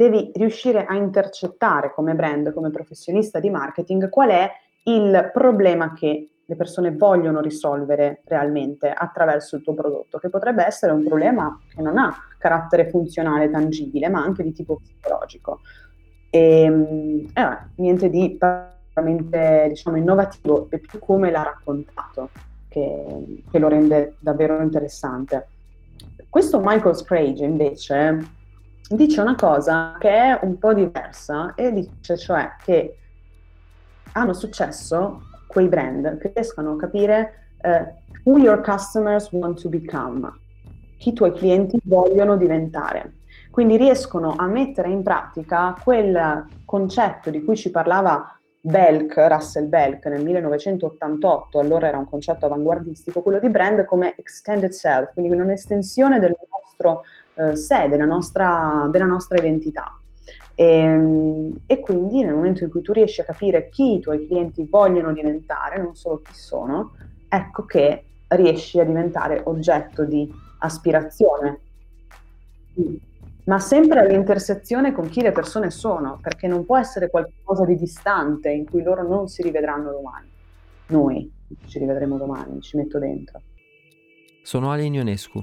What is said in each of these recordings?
devi riuscire a intercettare come brand, come professionista di marketing, qual è il problema che le persone vogliono risolvere realmente attraverso il tuo prodotto, che potrebbe essere un problema che non ha carattere funzionale tangibile, ma anche di tipo psicologico. E niente di veramente, diciamo, innovativo, e più come l'ha raccontato che lo rende davvero interessante. Questo Michael Sprague invece dice una cosa che è un po' diversa, e dice cioè che hanno successo quei brand che riescono a capire who your customers want to become, chi i tuoi clienti vogliono diventare. Quindi riescono a mettere in pratica quel concetto di cui ci parlava Russell Belk nel 1988, allora era un concetto avanguardistico, quello di brand come extended self, quindi un'estensione del nostro sé, della nostra identità. E quindi nel momento in cui tu riesci a capire chi i tuoi clienti vogliono diventare, non solo chi sono, ecco che riesci a diventare oggetto di aspirazione, ma sempre all'intersezione con chi le persone sono, perché non può essere qualcosa di distante in cui loro non si rivedranno domani. Noi ci rivedremo domani, ci metto dentro. Sono Aline Ionescu.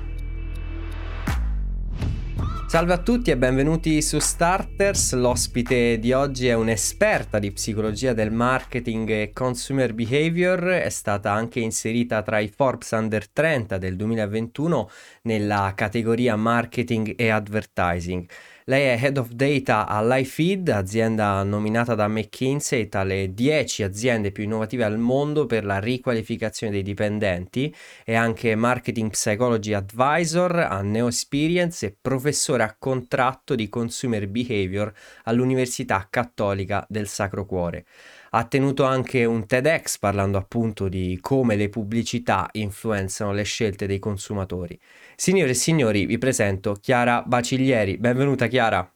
Salve a tutti e benvenuti su Starters. L'ospite di oggi è un'esperta di psicologia del marketing e consumer behavior, è stata anche inserita tra i Forbes Under 30 del 2021 nella categoria marketing e advertising. Lei è Head of Data a LifeFeed, azienda nominata da McKinsey tra le 10 aziende più innovative al mondo per la riqualificazione dei dipendenti, è anche Marketing Psychology Advisor a Neosperience e professore a contratto di Consumer Behavior all'Università Cattolica del Sacro Cuore. Ha tenuto anche un TEDx parlando appunto di come le pubblicità influenzano le scelte dei consumatori. Signore e signori, vi presento Chiara Baciglieri. Benvenuta Chiara.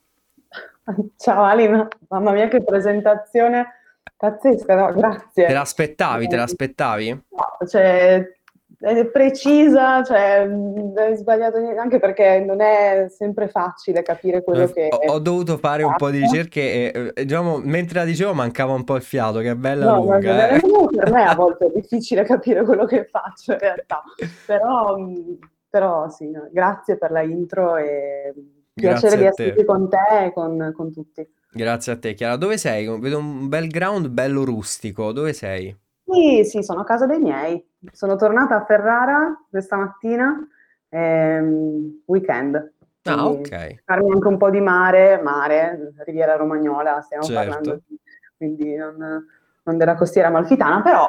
Ciao Alina, mamma mia che presentazione pazzesca, no? Grazie. Te l'aspettavi? No, cioè è precisa, cioè è sbagliato niente, anche perché non è sempre facile capire quello che... Ho dovuto fare un po' di ricerche e diciamo, mentre la dicevo mancava un po' il fiato, che è bella lunga. Per me a volte è difficile capire quello che faccio in realtà, però sì, no, grazie per la intro e piacere di essere qui con te e con tutti. Grazie a te Chiara. Dove sei? Vedo un bel ground bello rustico, dove sei? Sì, sono a casa dei miei. Sono tornata a Ferrara questa mattina, weekend. Ah, ok. Farmi anche un po' di mare, Riviera Romagnola, stiamo parlando. Quindi non della costiera amalfitana, però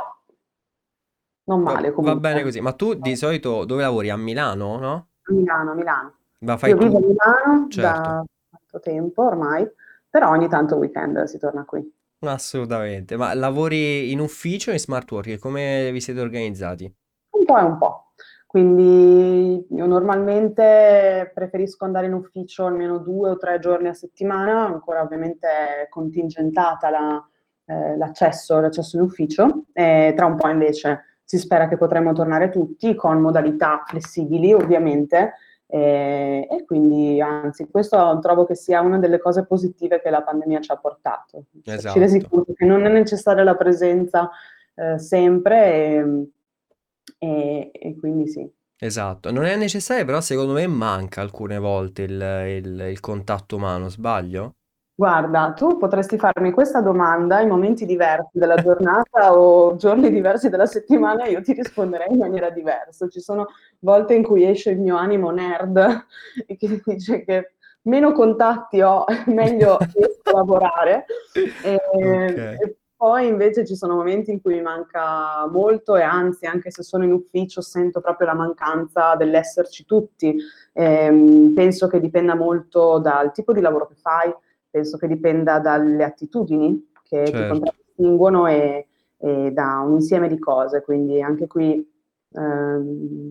non male comunque. Va bene così. Ma tu di solito dove lavori? A Milano, no? A Milano. Ma fai vivo a Milano da tanto tempo ormai, però ogni tanto weekend si torna qui. Assolutamente, ma lavori in ufficio o in smart working? Come vi siete organizzati? Un po', quindi io normalmente preferisco andare in ufficio almeno 2 o 3 giorni a settimana, ancora ovviamente contingentata l'accesso in ufficio, e tra un po' invece si spera che potremo tornare tutti con modalità flessibili ovviamente, e quindi anzi questo trovo che sia una delle cose positive che la pandemia ci ha portato. Esatto. Ci resi conto che non è necessaria la presenza sempre e quindi sì. Esatto, non è necessario, però secondo me manca alcune volte il contatto umano, sbaglio? Guarda, tu potresti farmi questa domanda in momenti diversi della giornata o giorni diversi della settimana, io ti risponderei in maniera diversa. Ci sono volte in cui esce il mio animo nerd e che dice che meno contatti ho, meglio riesco a lavorare. E poi invece ci sono momenti in cui mi manca molto, e anzi anche se sono in ufficio sento proprio la mancanza dell'esserci tutti. Penso che dipenda molto dal tipo di lavoro che fai, penso che dipenda dalle attitudini che ti contraddistinguono e da un insieme di cose, quindi anche qui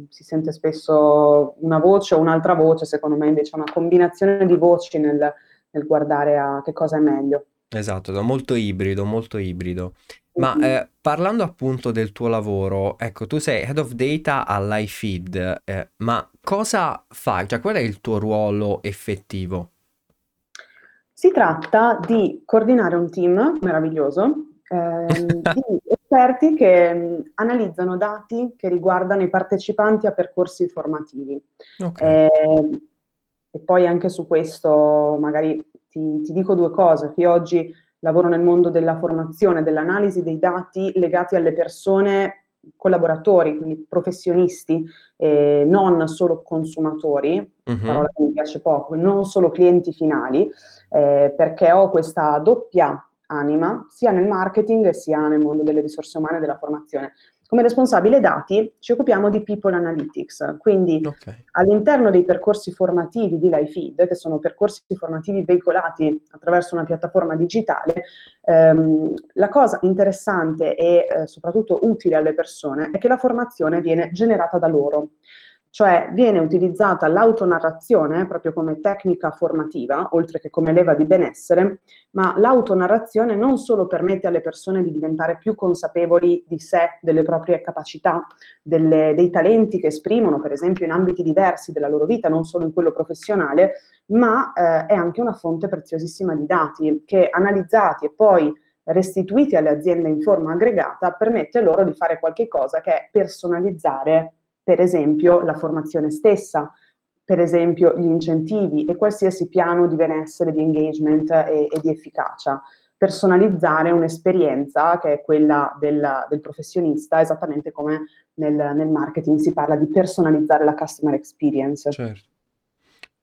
si sente spesso una voce o un'altra voce, secondo me invece è una combinazione di voci nel guardare a che cosa è meglio. Esatto, molto ibrido. Ma parlando appunto del tuo lavoro, ecco, tu sei Head of Data a LifeFeed, ma cosa fai? Cioè, qual è il tuo ruolo effettivo? Si tratta di coordinare un team meraviglioso di esperti che analizzano dati che riguardano i partecipanti a percorsi formativi. Okay. E poi anche su questo magari ti dico due cose, che oggi lavoro nel mondo della formazione, dell'analisi dei dati legati alle persone, collaboratori, quindi professionisti, non solo consumatori, parola che mi piace poco, non solo clienti finali, perché ho questa doppia anima sia nel marketing sia nel mondo delle risorse umane e della formazione. Come responsabile dati ci occupiamo di People Analytics, quindi all'interno dei percorsi formativi di LifeFeed, che sono percorsi formativi veicolati attraverso una piattaforma digitale, la cosa interessante e soprattutto utile alle persone è che la formazione viene generata da loro, cioè viene utilizzata l'autonarrazione proprio come tecnica formativa, oltre che come leva di benessere, ma l'autonarrazione non solo permette alle persone di diventare più consapevoli di sé, delle proprie capacità, dei talenti che esprimono, per esempio in ambiti diversi della loro vita, non solo in quello professionale, ma è anche una fonte preziosissima di dati che, analizzati e poi restituiti alle aziende in forma aggregata, permette loro di fare qualche cosa che è personalizzare, per esempio, la formazione stessa, per esempio gli incentivi e qualsiasi piano di benessere, di engagement e di efficacia. Personalizzare un'esperienza che è quella del professionista, esattamente come nel marketing si parla di personalizzare la customer experience. Certo.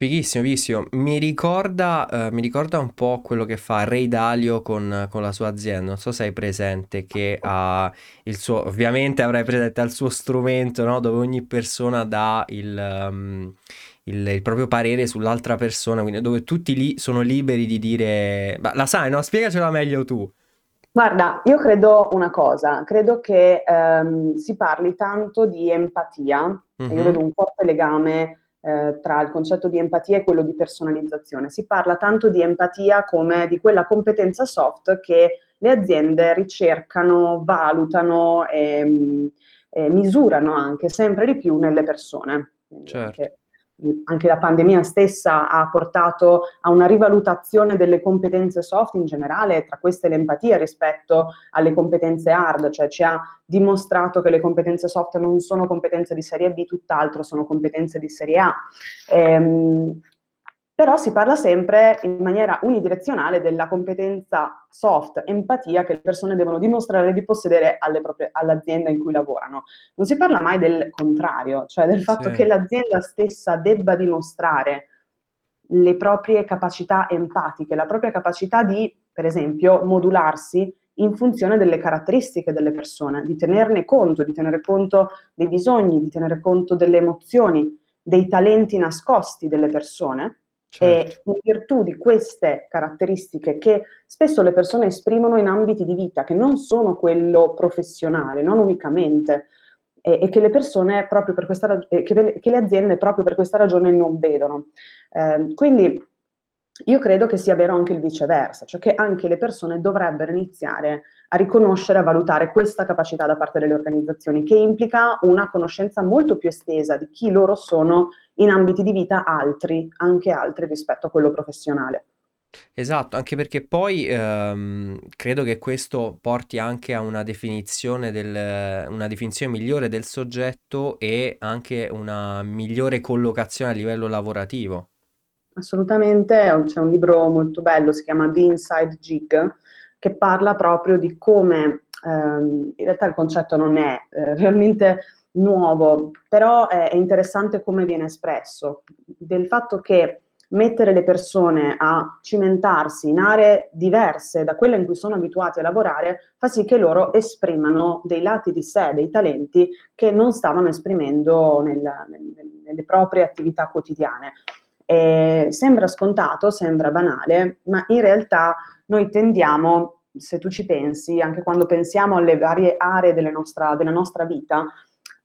Fighissimo. Mi ricorda un po' quello che fa Ray Dalio con la sua azienda. Non so se hai presente che ha il suo, ovviamente avrai presente il suo strumento, no? Dove ogni persona dà il proprio parere sull'altra persona, quindi dove tutti lì sono liberi di dire, la sai, no? Spiegacela meglio tu. Guarda, io credo una cosa, credo che si parli tanto di empatia, e io vedo un forte legame tra il concetto di empatia e quello di personalizzazione. Si parla tanto di empatia come di quella competenza soft che le aziende ricercano, valutano e misurano anche sempre di più nelle persone. Certo. Anche la pandemia stessa ha portato a una rivalutazione delle competenze soft in generale, tra queste l'empatia rispetto alle competenze hard, cioè ci ha dimostrato che le competenze soft non sono competenze di serie B, tutt'altro, sono competenze di serie A. Però si parla sempre in maniera unidirezionale della competenza soft, empatia, che le persone devono dimostrare di possedere all'azienda in cui lavorano. Non si parla mai del contrario, cioè del fatto che l'azienda stessa debba dimostrare le proprie capacità empatiche, la propria capacità di, per esempio, modularsi in funzione delle caratteristiche delle persone, di tenerne conto, di tenere conto dei bisogni, di tenere conto delle emozioni, dei talenti nascosti delle persone. Certo. E in virtù di queste caratteristiche che spesso le persone esprimono in ambiti di vita che non sono quello professionale, non unicamente, e che le persone proprio per questa che le aziende proprio per questa ragione non vedono. Quindi io credo che sia vero anche il viceversa, cioè che anche le persone dovrebbero iniziare a riconoscere, a valutare questa capacità da parte delle organizzazioni, che implica una conoscenza molto più estesa di chi loro sono in ambiti di vita anche altri rispetto a quello professionale. Esatto, anche perché poi credo che questo porti anche a una definizione migliore del soggetto e anche una migliore collocazione a livello lavorativo. Assolutamente, c'è un libro molto bello, si chiama The Inside Gig, che parla proprio di come, in realtà il concetto non è realmente nuovo, però è interessante come viene espresso, del fatto che mettere le persone a cimentarsi in aree diverse da quelle in cui sono abituati a lavorare fa sì che loro esprimano dei lati di sé, dei talenti che non stavano esprimendo nelle proprie attività quotidiane. Sembra scontato, sembra banale, ma in realtà noi tendiamo, se tu ci pensi, anche quando pensiamo alle varie aree della nostra vita,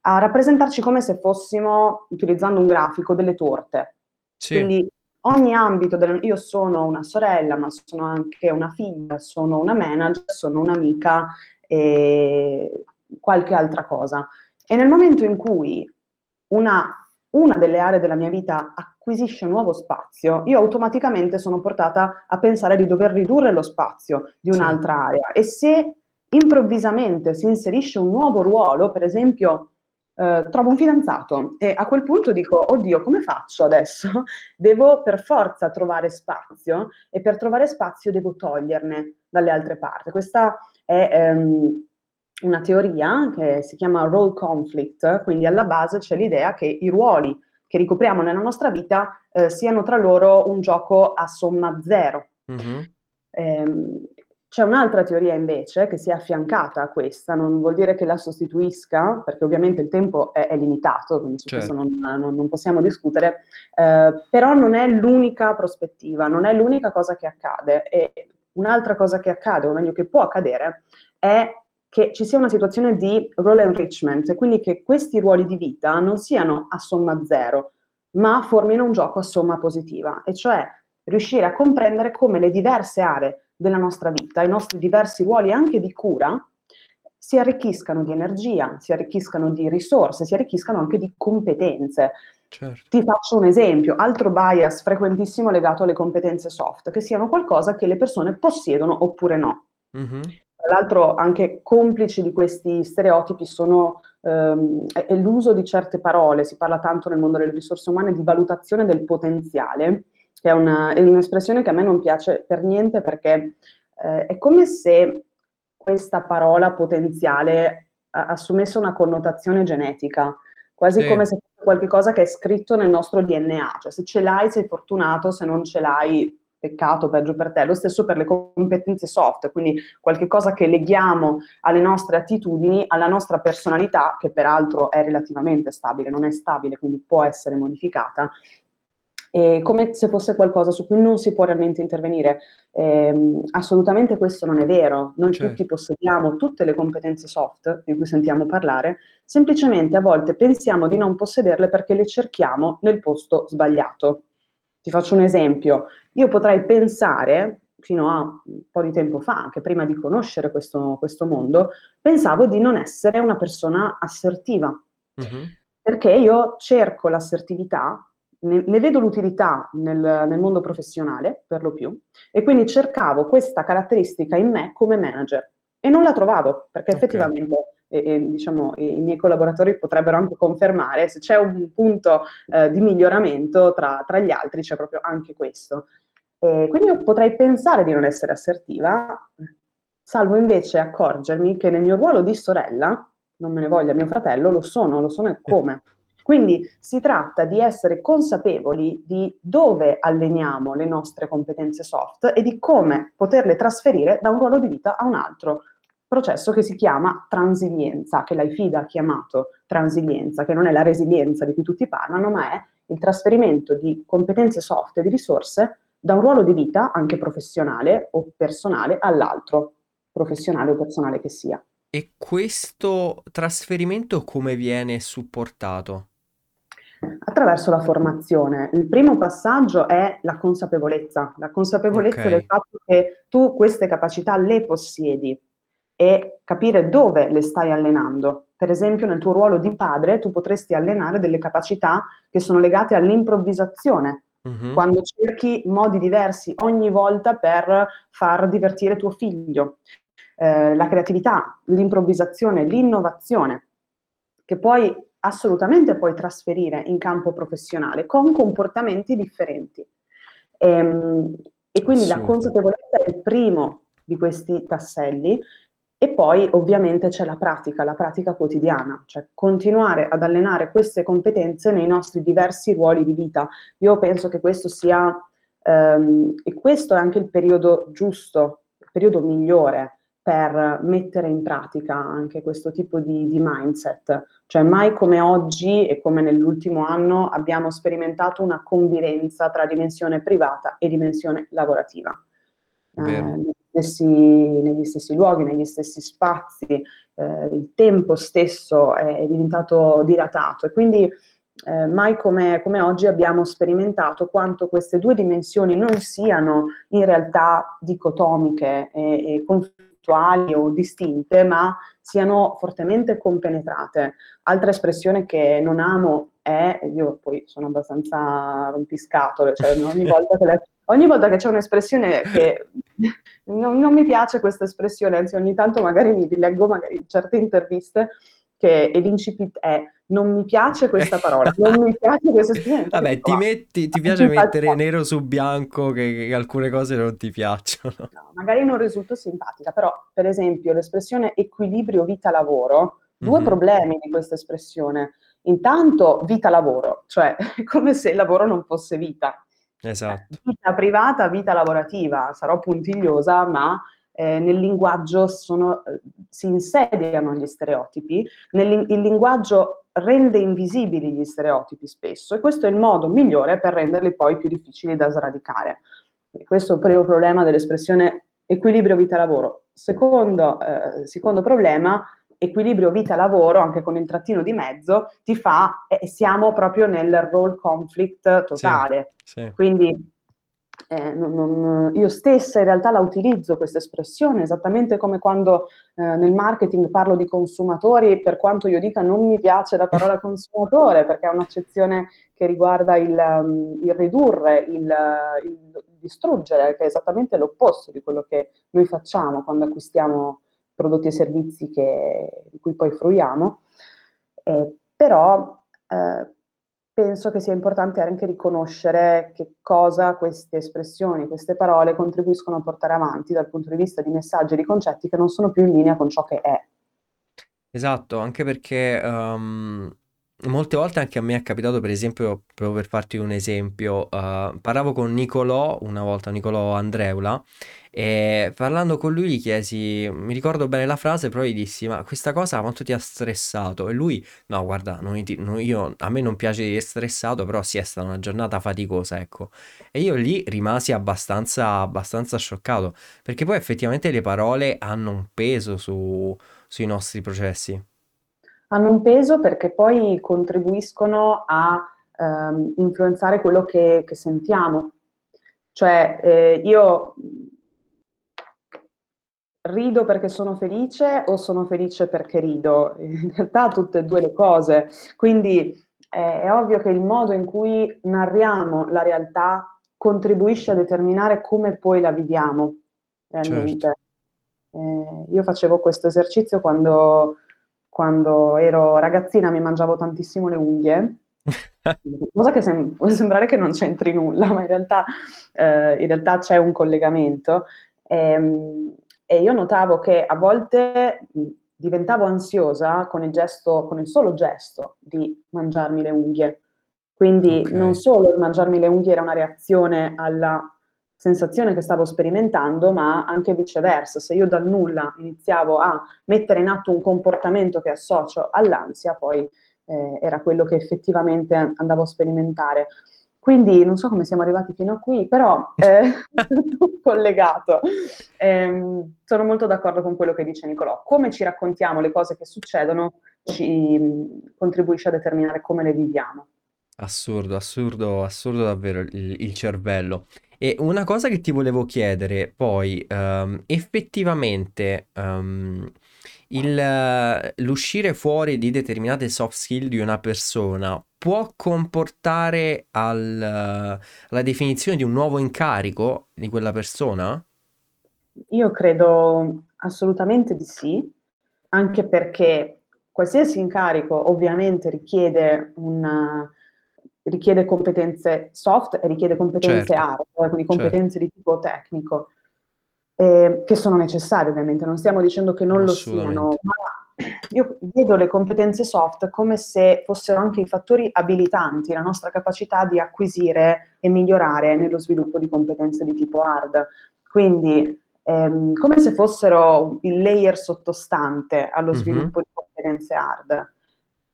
a rappresentarci come se fossimo, utilizzando un grafico, delle torte. Sì. Quindi ogni ambito, io sono una sorella, ma sono anche una figlia, sono una manager, sono un'amica e qualche altra cosa. E nel momento in cui una delle aree della mia vita acquisisce un nuovo spazio, io automaticamente sono portata a pensare di dover ridurre lo spazio di un'altra area. E se improvvisamente si inserisce un nuovo ruolo, per esempio trovo un fidanzato, e a quel punto dico, oddio, come faccio adesso? Devo per forza trovare spazio, e per trovare spazio devo toglierne dalle altre parti. Questa è una teoria che si chiama role conflict, quindi alla base c'è l'idea che i ruoli che ricopriamo nella nostra vita siano tra loro un gioco a somma zero. Mm-hmm. C'è un'altra teoria invece che si è affiancata a questa, non vuol dire che la sostituisca, perché ovviamente il tempo è limitato, quindi su certo. Questo non possiamo discutere, però non è l'unica prospettiva, non è l'unica cosa che accade. E un'altra cosa che accade, o meglio che può accadere, è che ci sia una situazione di role enrichment, quindi che questi ruoli di vita non siano a somma zero, ma formino un gioco a somma positiva, e cioè riuscire a comprendere come le diverse aree della nostra vita, i nostri diversi ruoli anche di cura, si arricchiscano di energia, si arricchiscano di risorse, si arricchiscano anche di competenze. Certo. Ti faccio un esempio, altro bias frequentissimo legato alle competenze soft, che siano qualcosa che le persone possiedono oppure no. Mm-hmm. Tra l'altro anche complici di questi stereotipi sono è l'uso di certe parole, si parla tanto nel mondo delle risorse umane di valutazione del potenziale, che è un'espressione che a me non piace per niente, perché è come se questa parola potenziale assumesse una connotazione genetica, quasi come se fosse qualcosa che è scritto nel nostro DNA, cioè se ce l'hai sei fortunato, se non ce l'hai peccato, peggio per te. Lo stesso per le competenze soft, quindi qualche cosa che leghiamo alle nostre attitudini, alla nostra personalità, che peraltro è relativamente stabile, non è stabile, quindi può essere modificata. E come se fosse qualcosa su cui non si può realmente intervenire. Assolutamente questo non è vero, noi tutti possediamo tutte le competenze soft di cui sentiamo parlare, semplicemente a volte pensiamo di non possederle perché le cerchiamo nel posto sbagliato. Ti faccio un esempio, io potrei pensare, fino a un po' di tempo fa, anche prima di conoscere questo mondo, pensavo di non essere una persona assertiva, mm-hmm. perché io cerco l'assertività, ne vedo l'utilità nel mondo professionale, per lo più, e quindi cercavo questa caratteristica in me come manager e non la trovavo, perché effettivamente diciamo, i miei collaboratori potrebbero anche confermare, se c'è un punto di miglioramento tra gli altri c'è proprio anche questo. E quindi io potrei pensare di non essere assertiva, salvo invece accorgermi che nel mio ruolo di sorella, non me ne voglia mio fratello, lo sono e come. Quindi si tratta di essere consapevoli di dove alleniamo le nostre competenze soft e di come poterle trasferire da un ruolo di vita a un altro, processo che si chiama transilienza, che LifeFeed ha chiamato transilienza, che non è la resilienza di cui tutti parlano, ma è il trasferimento di competenze soft e di risorse da un ruolo di vita, anche professionale o personale, all'altro, professionale o personale che sia. E questo trasferimento come viene supportato? Attraverso la formazione. Il primo passaggio è la consapevolezza del fatto che tu queste capacità le possiedi e capire dove le stai allenando. Per esempio nel tuo ruolo di padre tu potresti allenare delle capacità che sono legate all'improvvisazione, mm-hmm. quando cerchi modi diversi ogni volta per far divertire tuo figlio. La creatività, l'improvvisazione, l'innovazione, che poi assolutamente puoi trasferire in campo professionale con comportamenti differenti. E quindi la consapevolezza è il primo di questi tasselli, e poi ovviamente c'è la pratica quotidiana, cioè continuare ad allenare queste competenze nei nostri diversi ruoli di vita. Io penso che questo sia, e questo è anche il periodo giusto, il periodo migliore, per mettere in pratica anche questo tipo di mindset. Cioè mai come oggi e come nell'ultimo anno abbiamo sperimentato una convivenza tra dimensione privata e dimensione lavorativa. Negli stessi luoghi, negli stessi spazi, il tempo stesso è diventato dilatato, e quindi mai come oggi abbiamo sperimentato quanto queste due dimensioni non siano in realtà dicotomiche e conflittuali o distinte, ma siano fortemente compenetrate. Altra espressione che non amo è, io poi sono abbastanza rompiscatole, cioè ogni volta che c'è un'espressione che non mi piace, questa espressione, anzi ogni tanto magari mi leggo magari certe interviste che l'incipit è non mi piace questa parola, non mi piace questa espressione. Vabbè, ti piace mettere nero su bianco che alcune cose non ti piacciono. No, magari non risulto simpatica, però per esempio l'espressione equilibrio vita-lavoro, due problemi di questa espressione. Intanto vita-lavoro, cioè è come se il lavoro non fosse vita. Esatto. Vita privata, vita lavorativa, sarò puntigliosa, ma nel linguaggio si insediano gli stereotipi, il linguaggio rende invisibili gli stereotipi spesso, e questo è il modo migliore per renderli poi più difficili da sradicare. Questo è il primo problema dell'espressione equilibrio vita-lavoro. Secondo problema, equilibrio vita-lavoro, anche con il trattino di mezzo, ti fa, siamo proprio nel role conflict totale. Sì. Quindi io stessa in realtà la utilizzo questa espressione, esattamente come quando nel marketing parlo di consumatori, per quanto io dica non mi piace la parola consumatore, perché è un'accezione che riguarda il ridurre, il distruggere, che è esattamente l'opposto di quello che noi facciamo quando acquistiamo prodotti e servizi di cui poi fruiamo, però penso che sia importante anche riconoscere che cosa queste espressioni, queste parole contribuiscono a portare avanti dal punto di vista di messaggi e di concetti che non sono più in linea con ciò che è. Esatto, anche perché molte volte anche a me è capitato, per esempio, proprio per farti un esempio, parlavo con Nicolò una volta, Nicolò Andreula, e parlando con lui gli chiesi, mi ricordo bene la frase, però gli dissi, ma questa cosa quanto ti ha stressato? E lui, no guarda, a me non piace di essere stressato, però sì, è stata una giornata faticosa, ecco. E io lì rimasi abbastanza scioccato, perché poi effettivamente le parole hanno un peso sui nostri processi. Hanno un peso perché poi contribuiscono a influenzare quello che sentiamo. Cioè io rido perché sono felice o sono felice perché rido? In realtà tutte e due le cose. Quindi è ovvio che il modo in cui narriamo la realtà contribuisce a determinare come poi la viviamo realmente. Certo. Io facevo questo esercizio quando ero ragazzina, mi mangiavo tantissimo le unghie, cosa che può sembrare che non c'entri nulla, ma in realtà c'è un collegamento. E io notavo che a volte diventavo ansiosa con il solo gesto di mangiarmi le unghie. Quindi okay. Non solo il mangiarmi le unghie era una reazione alla sensazione che stavo sperimentando, ma anche viceversa, se io dal nulla iniziavo a mettere in atto un comportamento che associo all'ansia, poi era quello che effettivamente andavo a sperimentare. Quindi non so come siamo arrivati fino a qui, però tutto collegato. Sono molto d'accordo con quello che dice Nicolò. Come ci raccontiamo le cose che succedono ci contribuisce a determinare come le viviamo. Assurdo davvero il cervello. E una cosa che ti volevo chiedere poi, effettivamente l'uscire fuori di determinate soft skill di una persona può comportare alla definizione di un nuovo incarico di quella persona? Io credo assolutamente di sì, anche perché qualsiasi incarico ovviamente richiede competenze soft e richiede competenze hard, certo. Quindi competenze certo. Di tipo tecnico, che sono necessarie ovviamente, non stiamo dicendo che non lo siano, ma io vedo le competenze soft come se fossero anche i fattori abilitanti, la nostra capacità di acquisire e migliorare nello sviluppo di competenze di tipo hard, quindi come se fossero il layer sottostante allo sviluppo di competenze hard.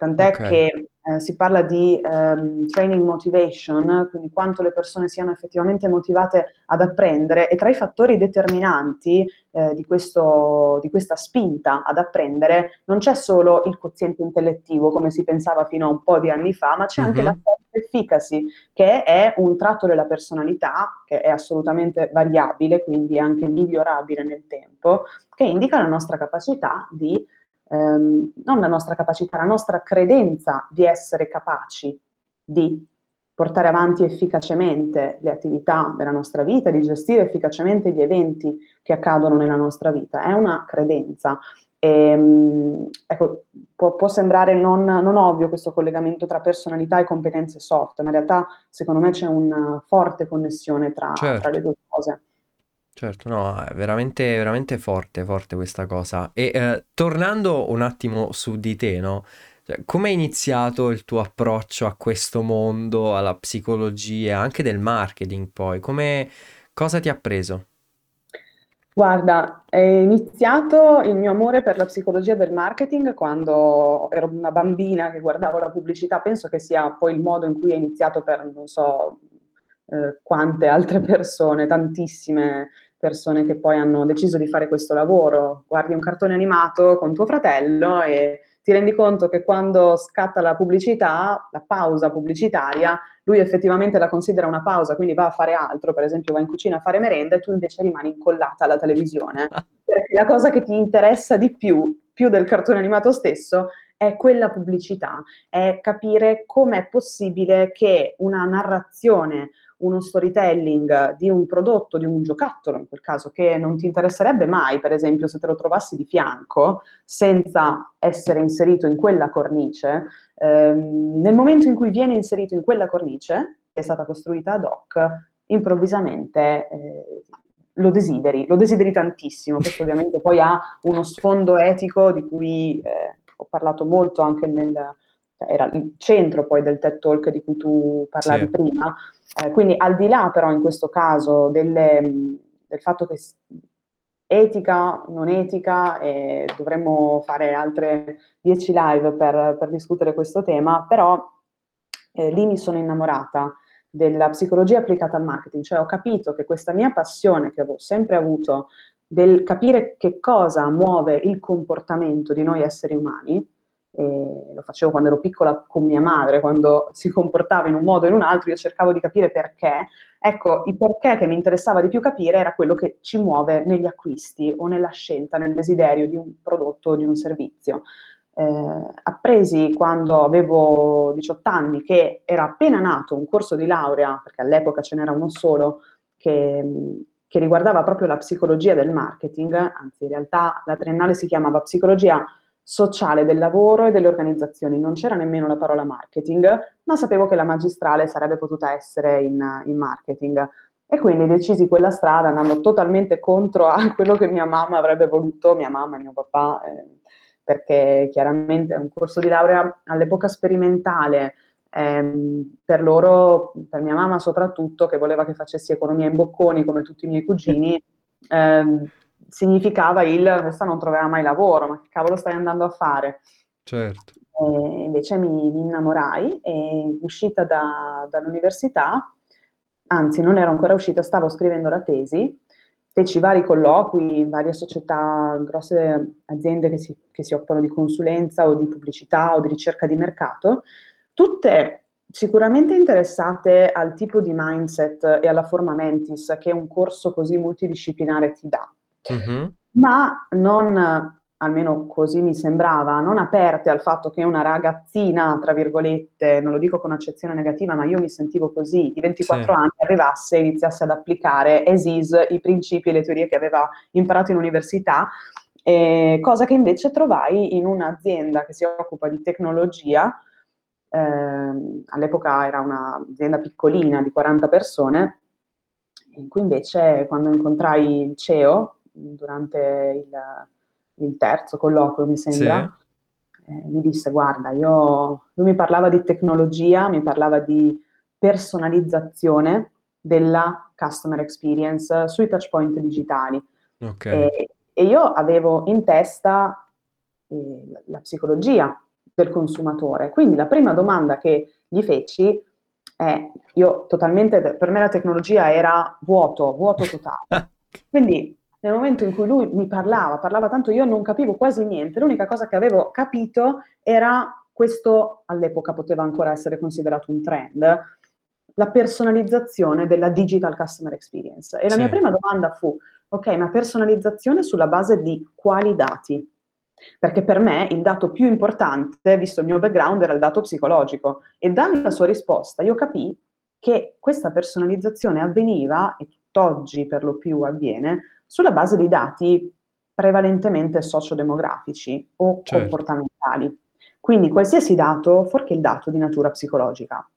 Tant'è che si parla di training motivation, quindi quanto le persone siano effettivamente motivate ad apprendere, e tra i fattori determinanti di questa spinta ad apprendere non c'è solo il quoziente intellettivo, come si pensava fino a un po' di anni fa, ma c'è anche la self-efficacy, che è un tratto della personalità che è assolutamente variabile, quindi anche migliorabile nel tempo, che indica la nostra capacità di non la nostra capacità, la nostra credenza di essere capaci di portare avanti efficacemente le attività della nostra vita, di gestire efficacemente gli eventi che accadono nella nostra vita. È una credenza. E, ecco, può sembrare non ovvio questo collegamento tra personalità e competenze soft, ma in realtà secondo me c'è una forte connessione tra le due cose. Certo, no, è veramente, veramente forte questa cosa. E tornando un attimo su di te, no? Cioè, come è iniziato il tuo approccio a questo mondo, alla psicologia, anche del marketing poi? Cosa ti ha preso? Guarda, è iniziato il mio amore per la psicologia del marketing quando ero una bambina che guardavo la pubblicità. Penso che sia poi il modo in cui è iniziato per, non so, quante altre persone, tantissime persone che poi hanno deciso di fare questo lavoro. Guardi un cartone animato con tuo fratello e ti rendi conto che quando scatta la pubblicità, la pausa pubblicitaria, lui effettivamente la considera una pausa, quindi va a fare altro, per esempio va in cucina a fare merenda, e tu invece rimani incollata alla televisione. Perché la cosa che ti interessa di più del cartone animato stesso, è quella pubblicità, è capire com'è possibile che una narrazione, uno storytelling di un prodotto, di un giocattolo in quel caso, che non ti interesserebbe mai, per esempio, se te lo trovassi di fianco, senza essere inserito in quella cornice, nel momento in cui viene inserito in quella cornice, che è stata costruita ad hoc, improvvisamente lo desideri tantissimo. Questo ovviamente poi ha uno sfondo etico di cui ho parlato molto anche era il centro poi del TED Talk di cui tu parlavi prima, quindi al di là però in questo caso del fatto che etica, non etica, e dovremmo fare altre 10 live per discutere questo tema, però lì mi sono innamorata della psicologia applicata al marketing, cioè ho capito che questa mia passione che avevo sempre avuto del capire che cosa muove il comportamento di noi esseri umani, e lo facevo quando ero piccola con mia madre, quando si comportava in un modo o in un altro, io cercavo di capire perché. Ecco, il perché che mi interessava di più capire era quello che ci muove negli acquisti o nella scelta, nel desiderio di un prodotto o di un servizio. Appresi quando avevo 18 anni che era appena nato un corso di laurea, perché all'epoca ce n'era uno solo, che riguardava proprio la psicologia del marketing, anzi in realtà la triennale si chiamava psicologia sociale del lavoro e delle organizzazioni, non c'era nemmeno la parola marketing, ma sapevo che la magistrale sarebbe potuta essere in marketing, e quindi decisi quella strada andando totalmente contro a quello che mia mamma avrebbe voluto, mia mamma e mio papà, perché chiaramente un corso di laurea all'epoca sperimentale, per loro, per mia mamma soprattutto, che voleva che facessi economia in Bocconi come tutti i miei cugini, significava questa non troverà mai lavoro, ma che cavolo stai andando a fare? Certo. E invece mi innamorai, e uscita dall'università, anzi non ero ancora uscita, stavo scrivendo la tesi, feci vari colloqui in varie società, grosse aziende che si occupano di consulenza o di pubblicità o di ricerca di mercato, tutte sicuramente interessate al tipo di mindset e alla forma mentis che un corso così multidisciplinare ti dà. Mm-hmm. Ma non, almeno così mi sembrava, non aperte al fatto che una ragazzina, tra virgolette, non lo dico con accezione negativa, ma io mi sentivo così, di 24 anni arrivasse e iniziasse ad applicare as is i principi e le teorie che aveva imparato in università, cosa che invece trovai in un'azienda che si occupa di tecnologia, all'epoca era un'azienda piccolina di 40 persone, in cui invece quando incontrai il CEO durante il terzo colloquio, mi sembra, mi disse: guarda, lui mi parlava di tecnologia, mi parlava di personalizzazione della customer experience sui touch point digitali. Okay. E io avevo in testa la psicologia del consumatore. Quindi la prima domanda che gli feci è, io totalmente, per me la tecnologia era vuoto totale. Quindi nel momento in cui lui mi parlava tanto, io non capivo quasi niente, l'unica cosa che avevo capito era questo, all'epoca poteva ancora essere considerato un trend, la personalizzazione della digital customer experience. E la mia prima domanda fu, ok, ma personalizzazione sulla base di quali dati? Perché per me il dato più importante, visto il mio background, era il dato psicologico. E dalla sua risposta io capii che questa personalizzazione avveniva, e tutt'oggi per lo più avviene, sulla base di dati prevalentemente sociodemografici o comportamentali. Quindi qualsiasi dato, fuorché il dato di natura psicologica.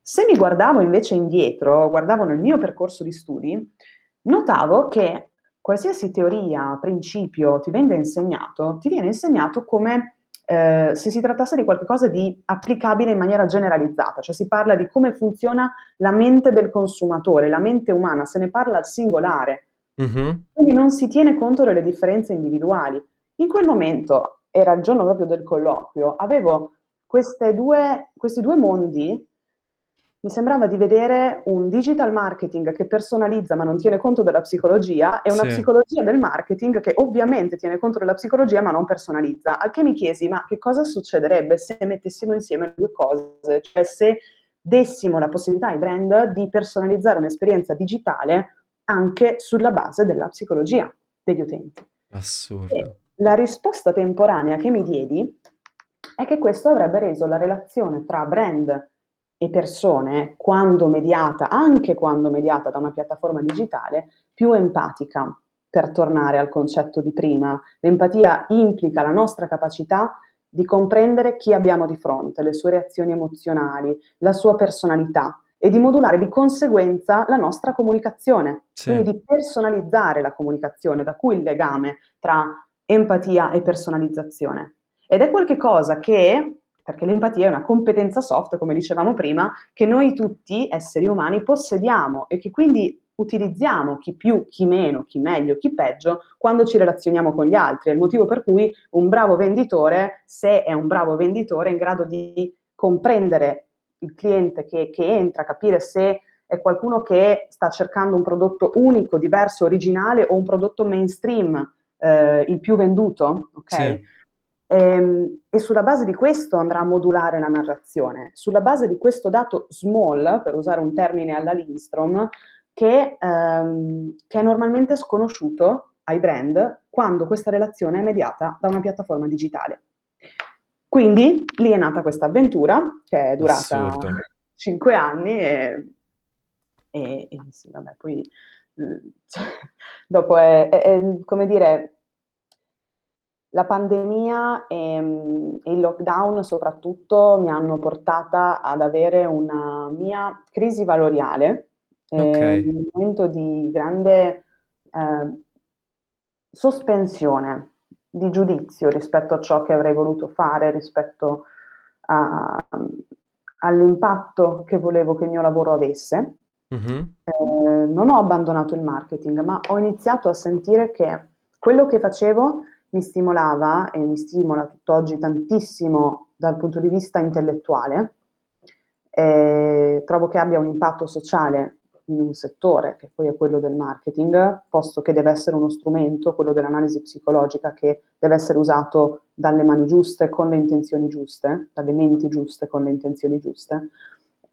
Se mi guardavo invece indietro, guardavo nel mio percorso di studi, notavo che qualsiasi teoria, principio ti venga insegnato, ti viene insegnato come se si trattasse di qualcosa di applicabile in maniera generalizzata, cioè si parla di come funziona la mente del consumatore, la mente umana, se ne parla al singolare, quindi non si tiene conto delle differenze individuali. In quel momento, era il giorno proprio del colloquio, avevo questi due mondi. Mi sembrava di vedere un digital marketing che personalizza ma non tiene conto della psicologia e una psicologia del marketing che ovviamente tiene conto della psicologia ma non personalizza. Al che mi chiesi, ma che cosa succederebbe se mettessimo insieme le due cose? Cioè se dessimo la possibilità ai brand di personalizzare un'esperienza digitale anche sulla base della psicologia degli utenti. Assurdo. E la risposta temporanea che mi diedi è che questo avrebbe reso la relazione tra brand e persone, anche quando mediata da una piattaforma digitale, più empatica. Per tornare al concetto di prima, l'empatia implica la nostra capacità di comprendere chi abbiamo di fronte, le sue reazioni emozionali, la sua personalità e di modulare di conseguenza la nostra comunicazione, quindi di personalizzare la comunicazione, da cui il legame tra empatia e personalizzazione. Ed è qualcosa che... Perché l'empatia è una competenza soft, come dicevamo prima, che noi tutti, esseri umani, possediamo e che quindi utilizziamo, chi più, chi meno, chi meglio, chi peggio, quando ci relazioniamo con gli altri. È il motivo per cui un bravo venditore, se è un bravo venditore, è in grado di comprendere il cliente che entra, capire se è qualcuno che sta cercando un prodotto unico, diverso, originale o un prodotto mainstream, il più venduto, ok? Sì. E sulla base di questo andrà a modulare la narrazione, sulla base di questo dato small, per usare un termine alla Lindstrom, che è normalmente sconosciuto ai brand quando questa relazione è mediata da una piattaforma digitale. Quindi lì è nata questa avventura che è durata 5 anni e sì, vabbè, poi dopo è come dire... La pandemia e il lockdown soprattutto mi hanno portata ad avere una mia crisi valoriale, un momento di grande sospensione di giudizio rispetto a ciò che avrei voluto fare, rispetto all'impatto che volevo che il mio lavoro avesse. Non ho abbandonato il marketing, ma ho iniziato a sentire che quello che facevo mi stimolava e mi stimola tutt'oggi tantissimo dal punto di vista intellettuale. Trovo che abbia un impatto sociale in un settore, che poi è quello del marketing, posto che deve essere uno strumento, quello dell'analisi psicologica, che deve essere usato dalle mani giuste, con le intenzioni giuste, dalle menti giuste, con le intenzioni giuste.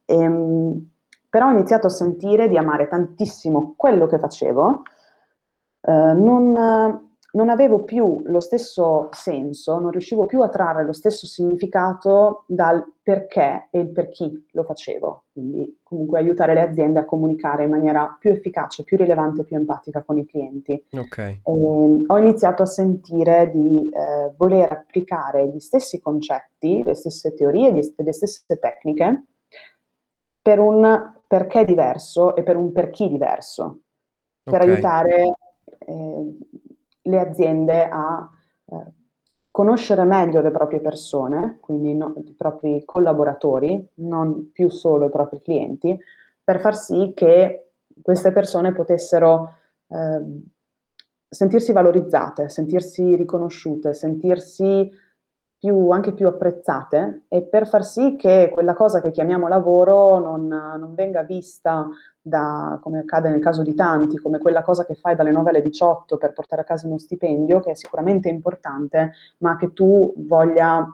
Però ho iniziato a sentire di amare tantissimo quello che facevo. Non avevo più lo stesso senso, non riuscivo più a trarre lo stesso significato dal perché e il per chi lo facevo. Quindi comunque aiutare le aziende a comunicare in maniera più efficace, più rilevante, più empatica con i clienti. Ho iniziato a sentire di voler applicare gli stessi concetti, le stesse teorie, le stesse tecniche per un perché diverso e per un per chi diverso, per aiutare... le aziende a conoscere meglio le proprie persone, quindi i propri collaboratori, non più solo i propri clienti, per far sì che queste persone potessero sentirsi valorizzate, sentirsi riconosciute, sentirsi anche più apprezzate, e per far sì che quella cosa che chiamiamo lavoro non venga vista, come accade nel caso di tanti, come quella cosa che fai dalle 9 alle 18 per portare a casa uno stipendio, che è sicuramente importante, ma che tu voglia,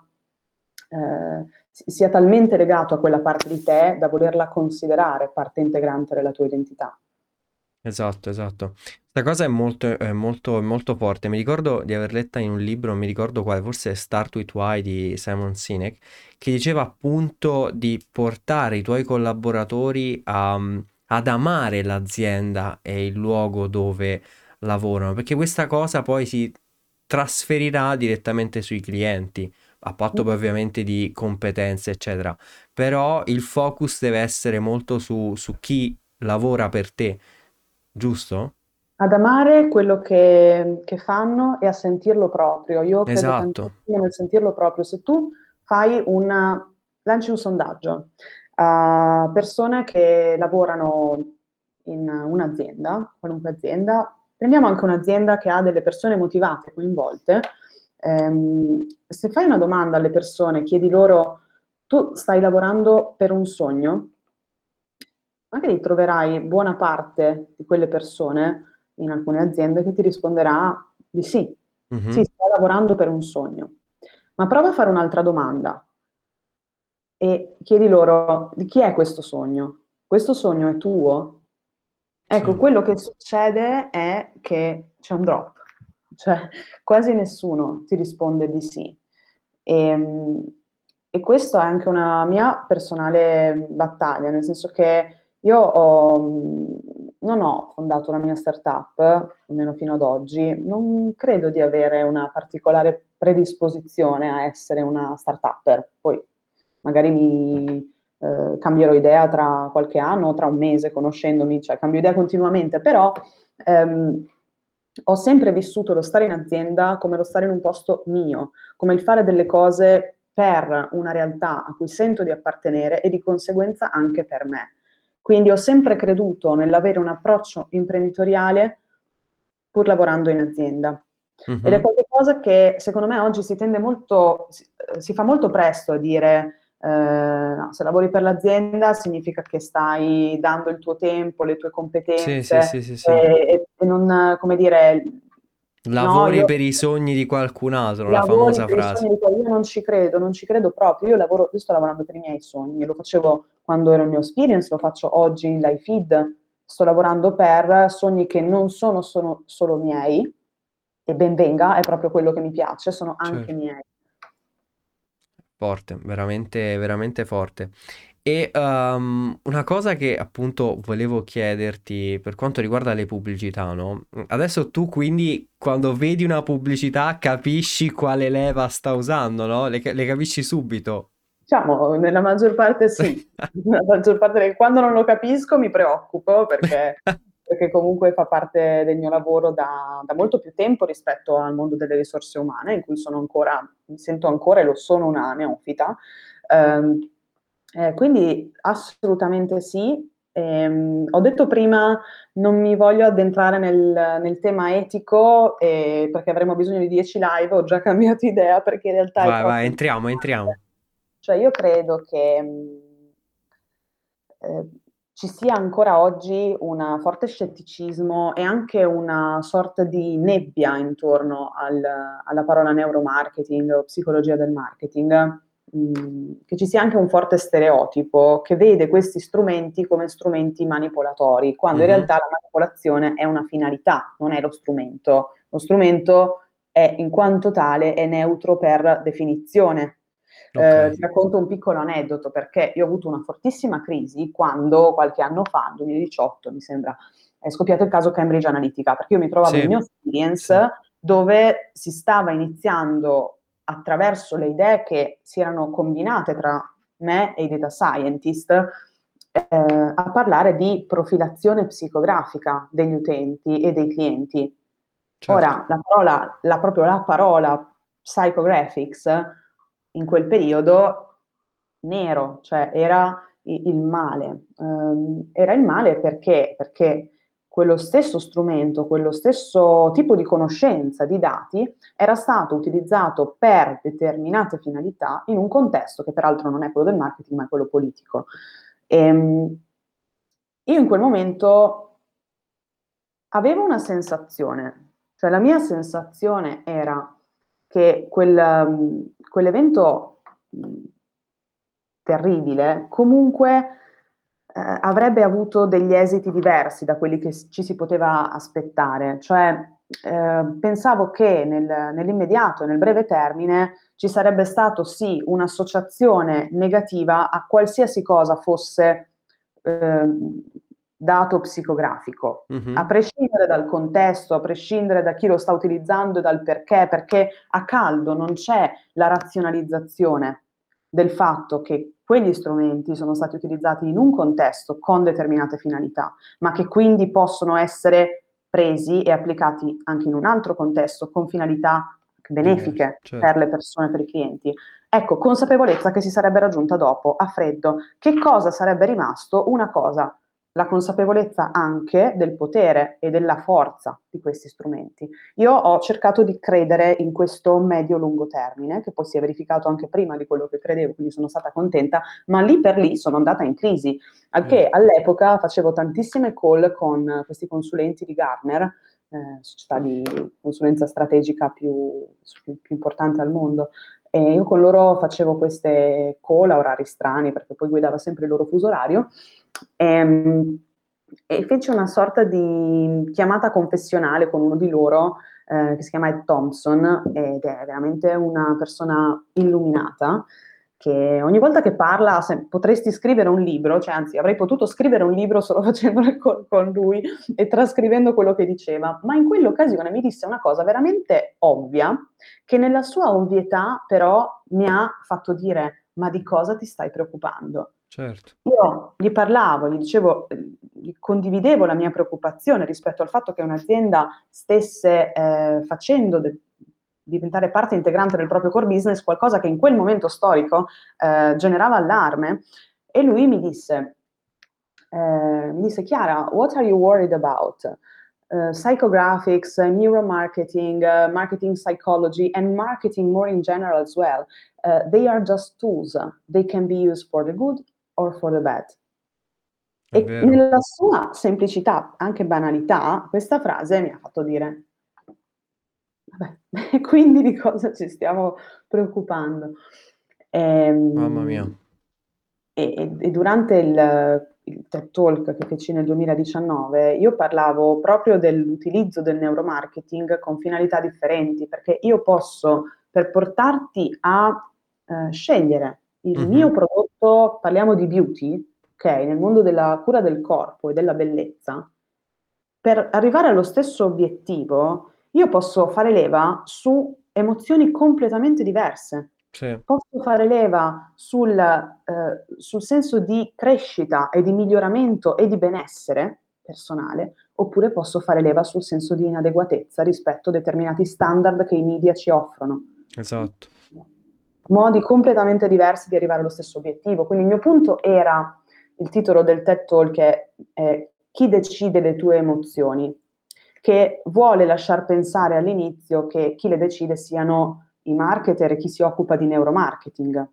sia talmente legato a quella parte di te da volerla considerare parte integrante della tua identità. Esatto. Questa cosa è molto forte. Mi ricordo di aver letta in un libro, non mi ricordo quale, forse Start with Why di Simon Sinek, che diceva appunto di portare i tuoi collaboratori ad amare l'azienda e il luogo dove lavorano, perché questa cosa poi si trasferirà direttamente sui clienti, a patto poi ovviamente di competenze eccetera, però il focus deve essere molto su chi lavora per te, giusto? Ad amare quello che fanno e a sentirlo proprio. Io credo tantissimo nel sentirlo proprio. Se tu lanci un sondaggio a persone che lavorano in un'azienda, qualunque azienda, prendiamo anche un'azienda che ha delle persone motivate, coinvolte, se fai una domanda alle persone, chiedi loro: tu stai lavorando per un sogno? Magari troverai buona parte di quelle persone in alcune aziende che ti risponderà di sì. Mm-hmm. Sì, sto lavorando per un sogno. Ma prova a fare un'altra domanda e chiedi loro: di chi è questo sogno? Questo sogno è tuo? Ecco, quello che succede è che c'è un drop. Cioè, quasi nessuno ti risponde di sì. E questa è anche una mia personale battaglia, nel senso che io non ho fondato la mia startup, almeno fino ad oggi, non credo di avere una particolare predisposizione a essere una startupper. Poi magari cambierò idea tra qualche anno, tra un mese, conoscendomi, cioè cambio idea continuamente, però ho sempre vissuto lo stare in azienda come lo stare in un posto mio, come il fare delle cose per una realtà a cui sento di appartenere e di conseguenza anche per me. Quindi ho sempre creduto nell'avere un approccio imprenditoriale pur lavorando in azienda. Mm-hmm. Ed è qualcosa che secondo me oggi si fa molto presto a dire no, se lavori per l'azienda significa che stai dando il tuo tempo, le tue competenze, sì. E non, come dire... Lavori per i sogni di qualcun altro, la famosa frase. Io non ci credo proprio, io sto lavorando per i miei sogni, lo facevo quando ero in Neosperience, lo faccio oggi in LifeFeed, sto lavorando per sogni che non sono solo miei, e ben venga, è proprio quello che mi piace, sono anche miei. Forte, veramente, veramente forte. E una cosa che appunto volevo chiederti per quanto riguarda le pubblicità, no? Adesso tu quindi quando vedi una pubblicità capisci quale leva sta usando, no? Le capisci subito? Diciamo, nella maggior parte sì. Nella maggior parte, quando non lo capisco mi preoccupo perché comunque fa parte del mio lavoro da molto più tempo rispetto al mondo delle risorse umane, in cui mi sento ancora e lo sono una neofita. Quindi assolutamente sì. Ho detto prima non mi voglio addentrare nel tema etico perché avremo bisogno di 10 live, ho già cambiato idea perché in realtà... Vai, entriamo. Cioè io credo che ci sia ancora oggi un forte scetticismo e anche una sorta di nebbia intorno alla parola neuromarketing o psicologia del marketing, che ci sia anche un forte stereotipo che vede questi strumenti come strumenti manipolatori, quando in realtà la manipolazione è una finalità, non è lo strumento. Lo strumento è, in quanto tale, è neutro per definizione. Okay. Ti racconto un piccolo aneddoto, perché io ho avuto una fortissima crisi quando qualche anno fa, nel 2018 mi sembra, è scoppiato il caso Cambridge Analytica, perché io mi trovavo in Neosperience dove si stava iniziando, attraverso le idee che si erano combinate tra me e i data scientist, a parlare di profilazione psicografica degli utenti e dei clienti. Certo. Ora, la parola psychographics in quel periodo nero, cioè era il male. Era il male perché quello stesso strumento, quello stesso tipo di conoscenza di dati era stato utilizzato per determinate finalità in un contesto che peraltro non è quello del marketing ma è quello politico. Io in quel momento avevo una sensazione, cioè la mia sensazione era che quell'evento terribile comunque avrebbe avuto degli esiti diversi da quelli che ci si poteva aspettare, cioè pensavo che nell'immediato, nel breve termine, ci sarebbe stato sì un'associazione negativa a qualsiasi cosa fosse dato psicografico, a prescindere dal contesto, a prescindere da chi lo sta utilizzando e dal perché, perché a caldo non c'è la razionalizzazione del fatto che quegli strumenti sono stati utilizzati in un contesto con determinate finalità, ma che quindi possono essere presi e applicati anche in un altro contesto con finalità benefiche certo. per le persone, per i clienti. Ecco, consapevolezza che si sarebbe raggiunta dopo, a freddo. Che cosa sarebbe rimasto? Una cosa, la consapevolezza anche del potere e della forza di questi strumenti. Io ho cercato di credere in questo medio-lungo termine, che poi si è verificato anche prima di quello che credevo, quindi sono stata contenta, ma lì per lì sono andata in crisi, anche all'epoca facevo tantissime call con questi consulenti di Gartner, società di consulenza strategica più importante al mondo, e io con loro facevo queste call a orari strani, perché poi guidava sempre il loro fuso orario, e fece una sorta di chiamata confessionale con uno di loro che si chiama Ed Thompson, ed è veramente una persona illuminata che ogni volta che parla potresti scrivere un libro, cioè anzi avrei potuto scrivere un libro solo facendolo con lui e trascrivendo quello che diceva, ma in quell'occasione mi disse una cosa veramente ovvia che nella sua ovvietà però mi ha fatto dire: ma di cosa ti stai preoccupando? Certo. Io gli parlavo, gli dicevo, gli condividevo la mia preoccupazione rispetto al fatto che un'azienda stesse facendo diventare parte integrante del proprio core business qualcosa che in quel momento storico generava allarme, e lui mi disse Chiara, what are you worried about? Psychographics, neuromarketing, marketing psychology, and marketing more in general as well. They are just tools. They can be used for the good or for the bad. E nella sua semplicità, anche banalità, questa frase mi ha fatto dire: vabbè, quindi di cosa ci stiamo preoccupando? Mamma mia. E durante il TED Talk che feci nel 2019, io parlavo proprio dell'utilizzo del neuromarketing con finalità differenti, perché io posso, per portarti a scegliere il mio prodotto, parliamo di beauty, ok, nel mondo della cura del corpo e della bellezza, per arrivare allo stesso obiettivo, io posso fare leva su emozioni completamente diverse. Sì. Posso fare leva sul senso di crescita e di miglioramento e di benessere personale, oppure posso fare leva sul senso di inadeguatezza rispetto a determinati standard che i media ci offrono. Esatto. Modi completamente diversi di arrivare allo stesso obiettivo. Quindi il mio punto era, il titolo del TED Talk è Chi decide le tue emozioni, che vuole lasciar pensare all'inizio che chi le decide siano i marketer e chi si occupa di neuromarketing,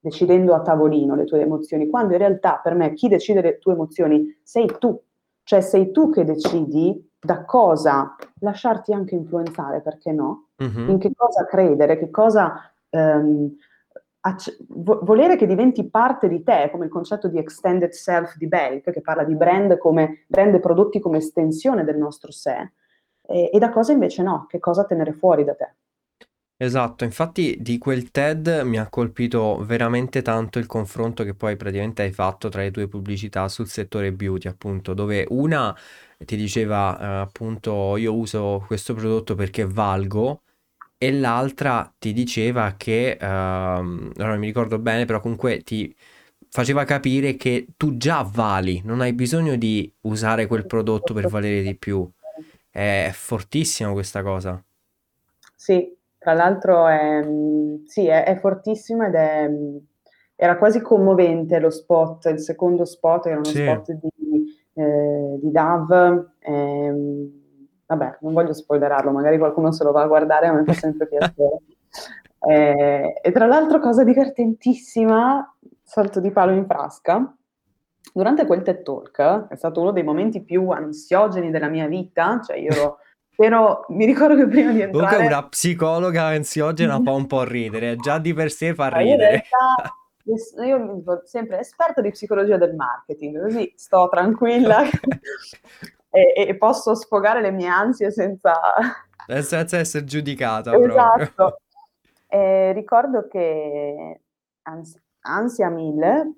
decidendo a tavolino le tue emozioni, quando in realtà per me chi decide le tue emozioni sei tu, cioè sei tu che decidi da cosa lasciarti anche influenzare, perché no, in che cosa credere, che cosa volere che diventi parte di te, come il concetto di extended self di Belk, che parla di brand come brand e prodotti come estensione del nostro sé, e da cosa invece no, che cosa tenere fuori da te. Esatto, infatti di quel TED mi ha colpito veramente tanto il confronto che poi praticamente hai fatto tra le tue pubblicità sul settore beauty, appunto, dove una ti diceva appunto io uso questo prodotto perché valgo, e l'altra ti diceva che non mi ricordo bene, però comunque ti faceva capire che tu già vali, non hai bisogno di usare quel prodotto per valere di più. È fortissima questa cosa. Sì. Tra l'altro è fortissima ed era quasi commovente lo spot, il secondo spot era uno spot di di Dove, vabbè, non voglio spoilerarlo, magari qualcuno se lo va a guardare, a me fa sempre piacere. E tra l'altro, cosa divertentissima, salto di palo in frasca, durante quel TED Talk, è stato uno dei momenti più ansiogeni della mia vita, cioè io però mi ricordo che prima di entrare... Comunque una psicologa ansiogena fa un po' ridere, già di per sé fa ridere. Io mi dico sempre esperta di psicologia del marketing, così sto tranquilla e posso sfogare le mie ansie senza essere giudicata. Esatto. Ricordo che ansia 1000,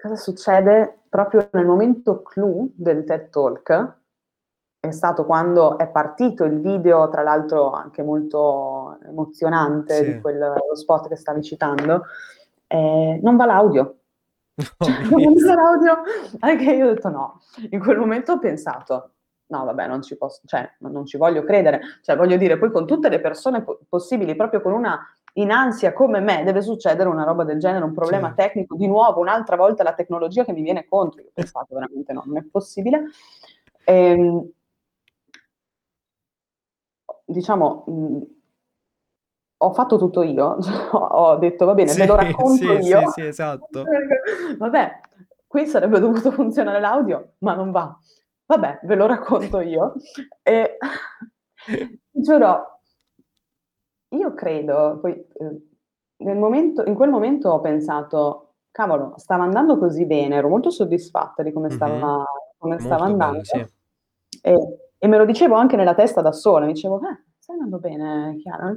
cosa succede proprio nel momento clou del TED Talk? È stato quando è partito il video, tra l'altro anche molto emozionante, sì, di quello spot che stavi citando, non va l'audio. Non va l'audio. Anche io ho detto no. In quel momento ho pensato, no vabbè, non ci posso, cioè non ci voglio credere. Cioè voglio dire, poi con tutte le persone possibili, proprio con una in ansia come me, deve succedere una roba del genere, un problema, sì, tecnico, di nuovo, un'altra volta la tecnologia che mi viene contro. Io ho pensato veramente no, non è possibile. Diciamo, ho fatto tutto io, ho detto va bene, sì, ve lo racconto io. Sì, esatto. Vabbè, qui sarebbe dovuto funzionare l'audio, ma non va. Vabbè, ve lo racconto io. E giuro, io credo, poi, in quel momento ho pensato, cavolo, stava andando così bene, ero molto soddisfatta di come stava andando. Bello, sì. E me lo dicevo anche nella testa da sola, mi dicevo, stai andando bene, Chiara.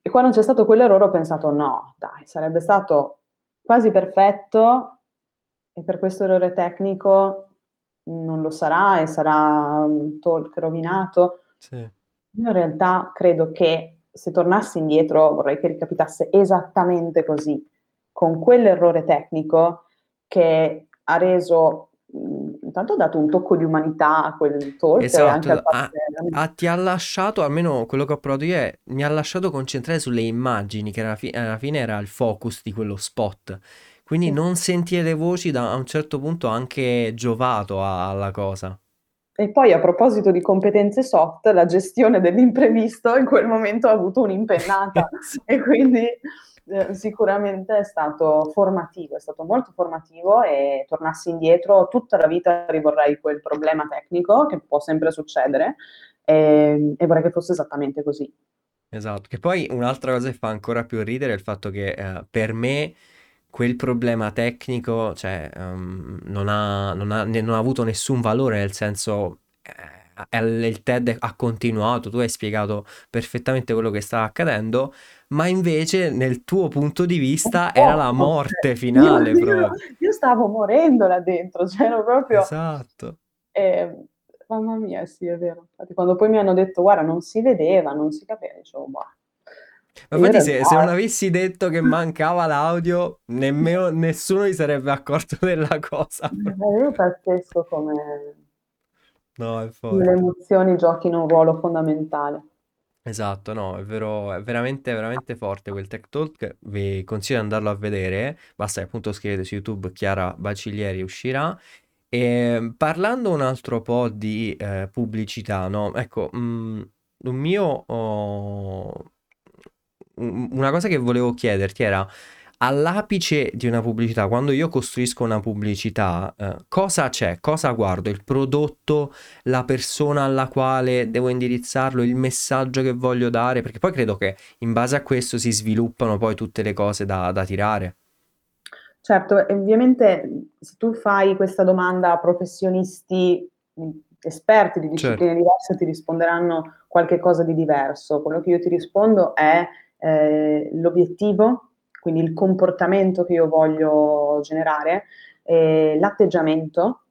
E quando c'è stato quell'errore ho pensato, no, dai, sarebbe stato quasi perfetto e per questo errore tecnico non lo sarà e sarà un talk rovinato. Sì. Io in realtà credo che se tornassi indietro vorrei che ricapitasse esattamente così, con quell'errore tecnico che ha reso... Intanto ha dato un tocco di umanità a quel talk, esatto, e anche al ti ha lasciato, almeno quello che ho provato io è, mi ha lasciato concentrare sulle immagini, che alla fine era il focus di quello spot, quindi sì, non sentire le voci da a un certo punto anche giovato alla cosa. E poi a proposito di competenze soft, la gestione dell'imprevisto in quel momento ha avuto un'impennata e quindi... sicuramente è stato formativo, è stato molto formativo e tornassi indietro tutta la vita rivorrei quel problema tecnico che può sempre succedere e vorrei che fosse esattamente così. Esatto, che poi un'altra cosa che fa ancora più ridere è il fatto che per me quel problema tecnico, cioè, non ha avuto nessun valore, nel senso... il TED ha continuato, tu hai spiegato perfettamente quello che stava accadendo, ma invece nel tuo punto di vista era la morte finale. Io stavo morendo là dentro, c'ero proprio... Esatto. Mamma mia, sì, è vero. Infatti, quando poi mi hanno detto, guarda, non si vedeva, non si capiva, dicevo, boh. Ma infatti se non avessi detto che mancava l'audio, nessuno si sarebbe accorto della cosa. È pazzesco come... No, è forte. Le emozioni giochino un ruolo fondamentale. Esatto, no, è vero, è veramente, veramente forte quel Tech Talk. Vi consiglio di andarlo a vedere. Basta che appunto scrivete su YouTube Chiara Baciglieri, uscirà. E parlando un altro po' di pubblicità, no? Ecco, una cosa che volevo chiederti era: all'apice di una pubblicità, quando io costruisco una pubblicità, cosa c'è? Cosa guardo? Il prodotto, la persona alla quale devo indirizzarlo, il messaggio che voglio dare? Perché poi credo che in base a questo si sviluppano poi tutte le cose da tirare. Certo, ovviamente se tu fai questa domanda a professionisti esperti di discipline, certo, diverse, ti risponderanno qualche cosa di diverso. Quello che io ti rispondo è l'obiettivo, quindi il comportamento che io voglio generare, l'atteggiamento,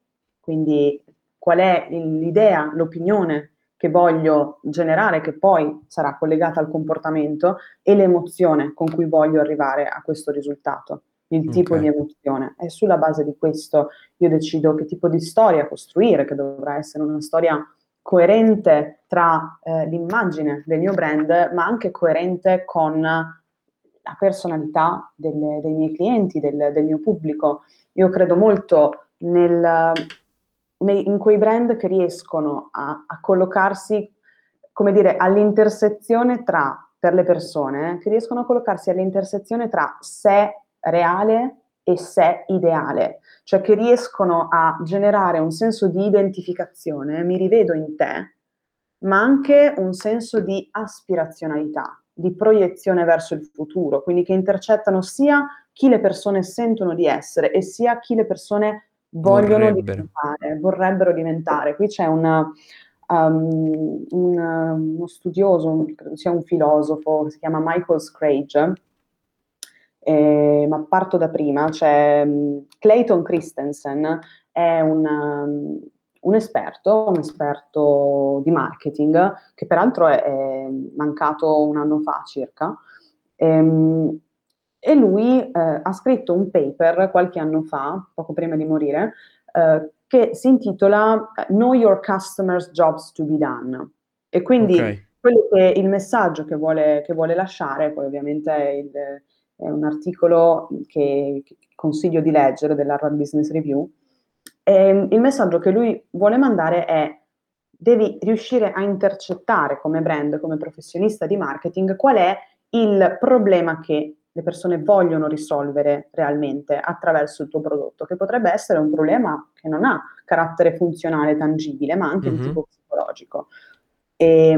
quindi qual è l'idea, l'opinione che voglio generare, che poi sarà collegata al comportamento, e l'emozione con cui voglio arrivare a questo risultato, il tipo di emozione. E sulla base di questo io decido che tipo di storia costruire, che dovrà essere una storia coerente tra l'immagine del mio brand, ma anche coerente con... la personalità dei miei clienti, del mio pubblico, Io credo molto in quei brand che riescono a collocarsi, come dire, all'intersezione tra, per le persone, che riescono a collocarsi all'intersezione tra sé reale e sé ideale, cioè che riescono a generare un senso di identificazione, mi rivedo in te, ma anche un senso di aspirazionalità, di proiezione verso il futuro, quindi che intercettano sia chi le persone sentono di essere e sia chi le persone vorrebbero diventare. Qui c'è uno studioso, credo sia un filosofo, si chiama Michael Sprague, ma parto da prima, cioè Clayton Christensen è un esperto di marketing, che peraltro è mancato un anno fa circa, e lui ha scritto un paper qualche anno fa, poco prima di morire, che si intitola Know Your Customers' Jobs to be Done. E quindi quello che il messaggio che vuole lasciare, poi ovviamente è un articolo che consiglio di leggere dell'Harvard Business Review, e il messaggio che lui vuole mandare è: devi riuscire a intercettare come brand, come professionista di marketing, qual è il problema che le persone vogliono risolvere realmente attraverso il tuo prodotto, che potrebbe essere un problema che non ha carattere funzionale tangibile, ma anche di tipo psicologico. E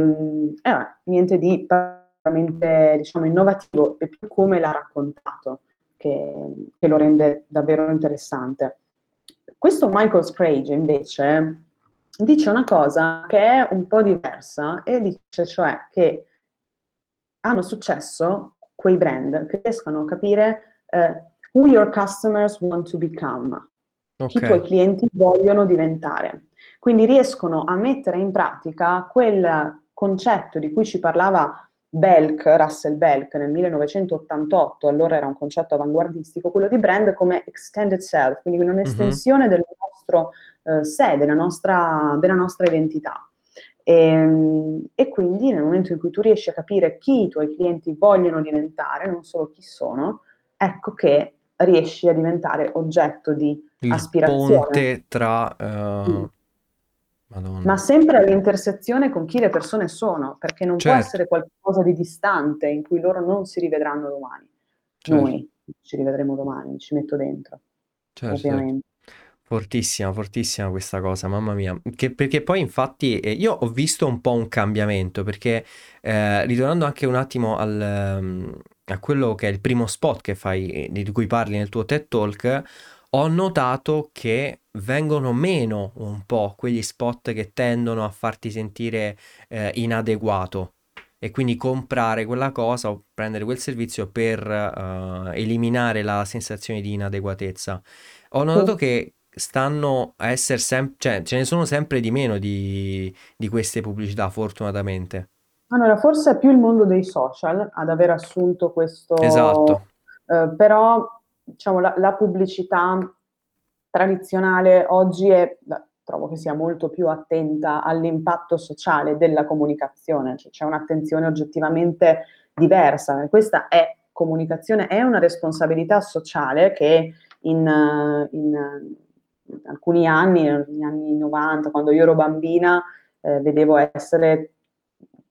niente di veramente, diciamo, innovativo, e più come l'ha raccontato, che lo rende davvero interessante. Questo Michael Sprague, invece, dice una cosa che è un po' diversa, e dice cioè che hanno successo quei brand che riescono a capire who your customers want to become, chi i tuoi clienti vogliono diventare. Quindi riescono a mettere in pratica quel concetto di cui ci parlava Russell Belk nel 1988, allora era un concetto avanguardistico, quello di brand come extended self, quindi un'estensione del nostro sé, della nostra identità. E quindi nel momento in cui tu riesci a capire chi i tuoi clienti vogliono diventare, non solo chi sono, ecco che riesci a diventare oggetto di aspirazione. Il ponte tra... Madonna. Ma sempre all'intersezione con chi le persone sono, perché non può essere qualcosa di distante in cui loro non si rivedranno domani. Noi ci rivedremo domani, ci metto dentro, ovviamente. Fortissima, fortissima questa cosa, mamma mia. Perché poi infatti io ho visto un po' un cambiamento, perché ritornando anche un attimo a quello che è il primo spot che fai, di cui parli nel tuo TED Talk, ho notato che vengono meno un po' quegli spot che tendono a farti sentire inadeguato, e quindi comprare quella cosa o prendere quel servizio per eliminare la sensazione di inadeguatezza. Ho notato che stanno a essere ce ne sono sempre di meno di queste pubblicità, fortunatamente. Allora, forse è più il mondo dei social ad aver assunto questo. Esatto. Però diciamo la pubblicità tradizionale oggi trovo che sia molto più attenta all'impatto sociale della comunicazione, cioè c'è un'attenzione oggettivamente diversa. Questa è comunicazione, è una responsabilità sociale che in alcuni anni, negli anni 90, quando io ero bambina, vedevo essere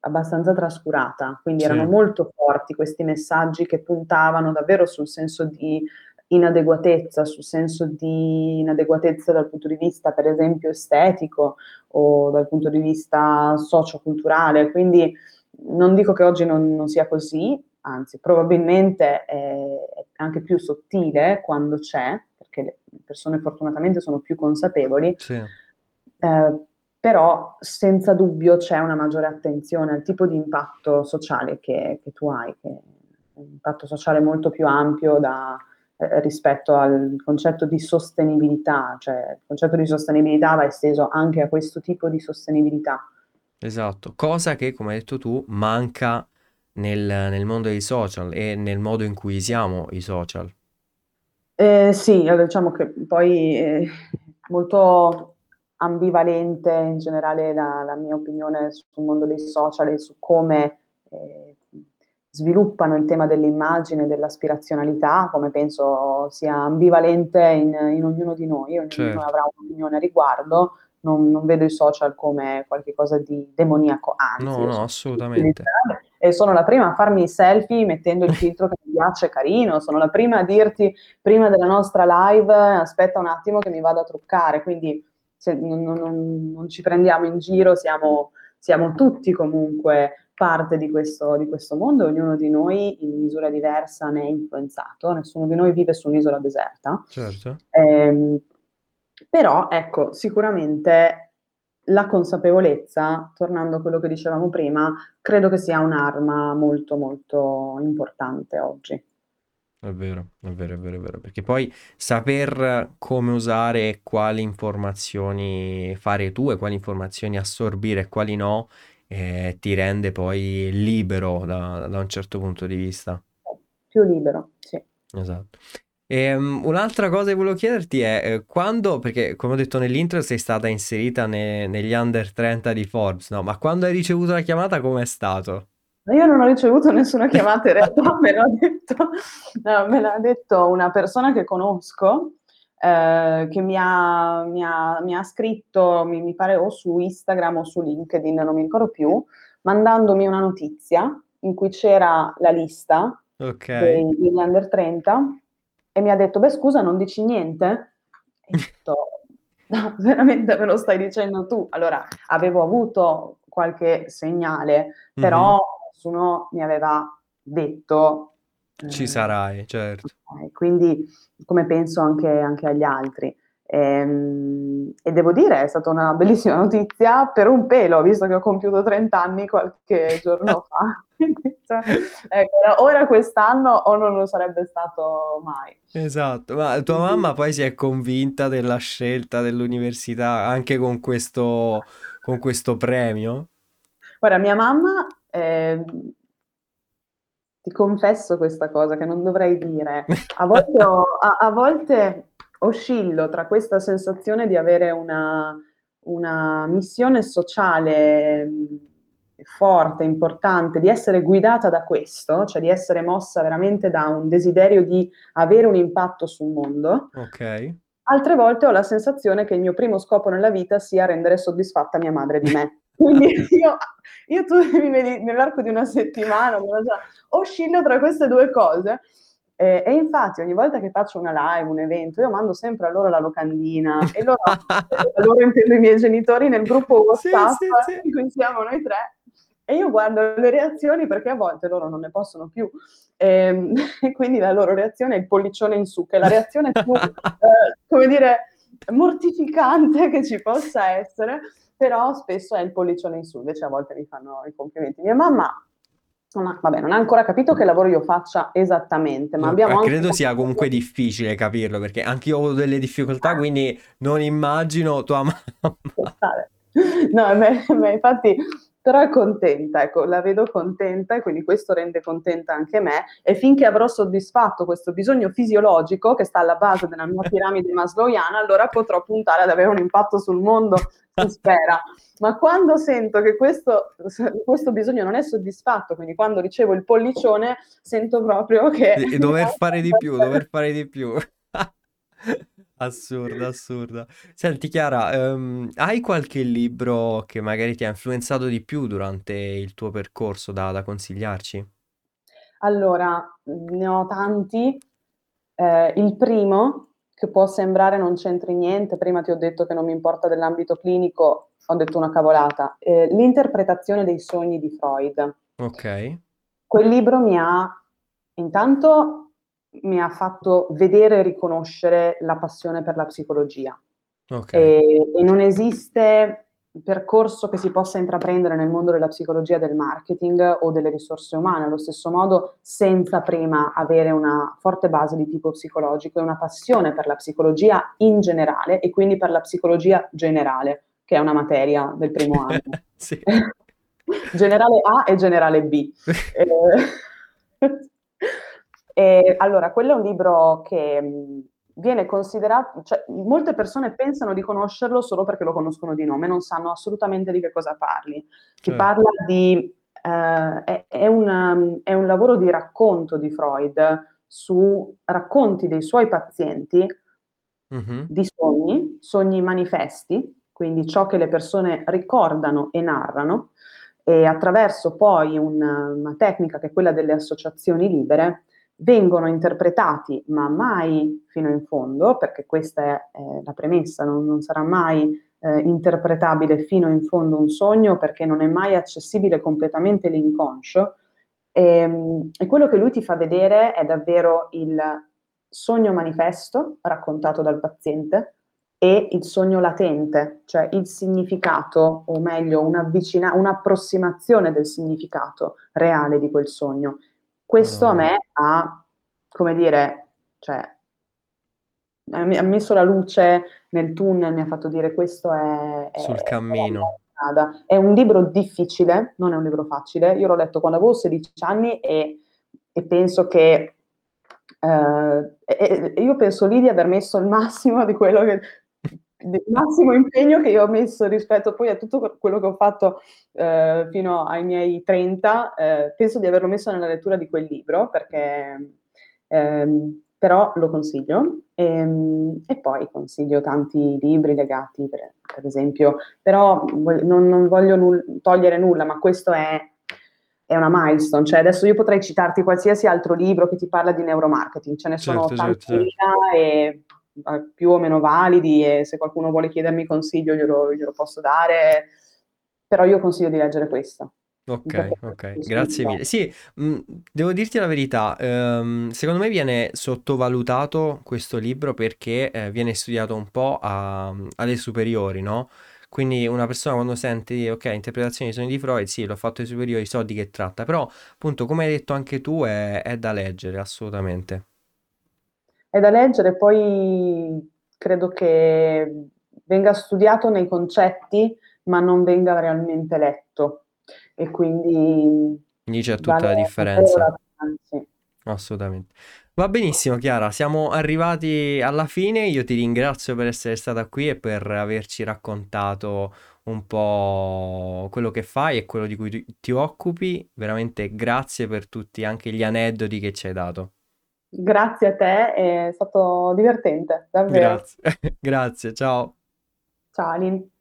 abbastanza trascurata, quindi erano molto forti questi messaggi che puntavano davvero sul senso di inadeguatezza, dal punto di vista, per esempio, estetico o dal punto di vista socioculturale. Quindi non dico che oggi non sia così, anzi probabilmente è anche più sottile quando c'è, perché le persone fortunatamente sono più consapevoli, però senza dubbio c'è una maggiore attenzione al tipo di impatto sociale che tu hai, che è un impatto sociale molto più ampio rispetto al concetto di sostenibilità, cioè il concetto di sostenibilità va esteso anche a questo tipo di sostenibilità. Esatto, cosa che, come hai detto tu, manca nel mondo dei social e nel modo in cui usiamo i social. Sì, diciamo che poi è molto ambivalente in generale la mia opinione sul mondo dei social e su come sviluppano il tema dell'immagine, dell'aspirazionalità, come penso sia ambivalente in ognuno di noi, ognuno certo. avrà un'opinione a riguardo. Non vedo i social come qualcosa di demoniaco, anzi. No, assolutamente. E sono la prima a farmi i selfie mettendo il filtro che mi piace carino, sono la prima a dirti prima della nostra live aspetta un attimo che mi vado a truccare, quindi se non ci prendiamo in giro, siamo tutti comunque parte di questo mondo, ognuno di noi in misura diversa ne è influenzato, nessuno di noi vive su un'isola deserta. Certo. Però, ecco, sicuramente la consapevolezza, tornando a quello che dicevamo prima, credo che sia un'arma molto, molto importante oggi. È vero, perché poi saper come usare, quali informazioni fare tu e quali informazioni assorbire e quali no, ti rende poi libero da un certo punto di vista. Più libero, sì. Esatto. Un'altra cosa che volevo chiederti è quando, perché come ho detto nell'intro sei stata inserita negli under 30 di Forbes, no? Ma quando hai ricevuto la chiamata com'è stato? Io non ho ricevuto nessuna chiamata in realtà, me l'ha detto una persona che conosco, che mi ha scritto, mi pare o su Instagram o su LinkedIn, non mi ricordo più, mandandomi una notizia in cui c'era la lista degli under 30. E mi ha detto, scusa, non dici niente? E ho detto, no, veramente me lo stai dicendo tu? Allora, avevo avuto qualche segnale, però nessuno mi aveva detto... Ci sarai, certo. Okay, quindi, come penso anche agli altri. E devo dire, è stata una bellissima notizia per un pelo, visto che ho compiuto 30 anni qualche giorno fa. Ecco, ora quest'anno o non lo sarebbe stato mai. Esatto, ma tua mamma poi si è convinta della scelta dell'università anche con questo premio? Guarda, mia mamma, ti confesso questa cosa che non dovrei dire, a volte a volte oscillo tra questa sensazione di avere una missione sociale forte, importante, di essere guidata da questo, cioè di essere mossa veramente da un desiderio di avere un impatto sul mondo. Ok. Altre volte ho la sensazione che il mio primo scopo nella vita sia rendere soddisfatta mia madre di me. Quindi io tu mi vedi nell'arco di una settimana, oscillo tra queste due cose. E infatti ogni volta che faccio una live, un evento, io mando sempre a loro la locandina e loro intendo i miei genitori nel gruppo WhatsApp in cui siamo noi tre. E io guardo le reazioni perché a volte loro non ne possono più. E quindi la loro reazione è il pollicione in su, che è la reazione più, come dire, mortificante che ci possa essere, però spesso è il pollicione in su, invece a volte mi fanno i complimenti. Mia mamma non ha ancora capito che lavoro io faccia esattamente, ma abbiamo anche... Credo sia comunque difficile capirlo, perché anche io ho delle difficoltà, quindi non immagino tua mamma. No, beh, infatti... Però è contenta, ecco, la vedo contenta e quindi questo rende contenta anche me. E finché avrò soddisfatto questo bisogno fisiologico che sta alla base della mia piramide maslowiana, allora potrò puntare ad avere un impatto sul mondo, si spera. Ma quando sento che questo bisogno non è soddisfatto, quindi quando ricevo il pollicione, sento proprio che... E dover fare di più. Assurda. Senti Chiara, hai qualche libro che magari ti ha influenzato di più durante il tuo percorso da consigliarci? Allora, ne ho tanti. Il primo, che può sembrare non c'entri niente, prima ti ho detto che non mi importa dell'ambito clinico, ho detto una cavolata, l'interpretazione dei sogni di Freud. Ok. Quel libro mi ha fatto vedere e riconoscere la passione per la psicologia. Okay. E non esiste percorso che si possa intraprendere nel mondo della psicologia, del marketing o delle risorse umane, allo stesso modo, senza prima avere una forte base di tipo psicologico e una passione per la psicologia in generale e quindi per la psicologia generale, che è una materia del primo anno. Sì. Generale A e generale B. Allora, quello è un libro che viene considerato, cioè molte persone pensano di conoscerlo solo perché lo conoscono di nome, non sanno assolutamente di che cosa parli. Certo. Si parla di è un lavoro di racconto di Freud su racconti dei suoi pazienti di sogni manifesti, quindi ciò che le persone ricordano e narrano, e attraverso poi una tecnica che è quella delle associazioni libere vengono interpretati, ma mai fino in fondo, perché questa è la premessa, non sarà mai interpretabile fino in fondo un sogno, perché non è mai accessibile completamente l'inconscio, e quello che lui ti fa vedere è davvero il sogno manifesto raccontato dal paziente e il sogno latente, cioè il significato, o meglio un'approssimazione del significato reale di quel sogno. Questo a me ha, come dire, cioè ha messo la luce nel tunnel, mi ha fatto dire questo è sul cammino. È un libro difficile, non è un libro facile. Io l'ho letto quando avevo 16 anni e penso che io penso lì di aver messo il massimo di quello che del massimo impegno che io ho messo rispetto poi a tutto quello che ho fatto fino ai miei 30, penso di averlo messo nella lettura di quel libro, perché però lo consiglio, e poi consiglio tanti libri legati per esempio, però non voglio togliere nulla, ma questo è una milestone, cioè adesso io potrei citarti qualsiasi altro libro che ti parla di neuromarketing, ce ne sono tanti. E più o meno validi, e se qualcuno vuole chiedermi consiglio glielo posso dare, però io consiglio di leggere questo. Ok, grazie mille. Sì, devo dirti la verità, secondo me viene sottovalutato questo libro perché viene studiato un po' alle superiori, no? Quindi una persona quando sente, ok, interpretazione dei sogni di Freud, sì, l'ho fatto ai superiori, so di che tratta, però appunto come hai detto anche tu è da leggere, assolutamente. È da leggere, poi credo che venga studiato nei concetti, ma non venga realmente letto. E quindi c'è tutta la differenza. Sì. Assolutamente. Va benissimo, Chiara, siamo arrivati alla fine. Io ti ringrazio per essere stata qui e per averci raccontato un po' quello che fai e quello di cui ti occupi. Veramente grazie per tutti, anche gli aneddoti che ci hai dato. Grazie a te, è stato divertente, davvero. Grazie, ciao. Ciao Aline.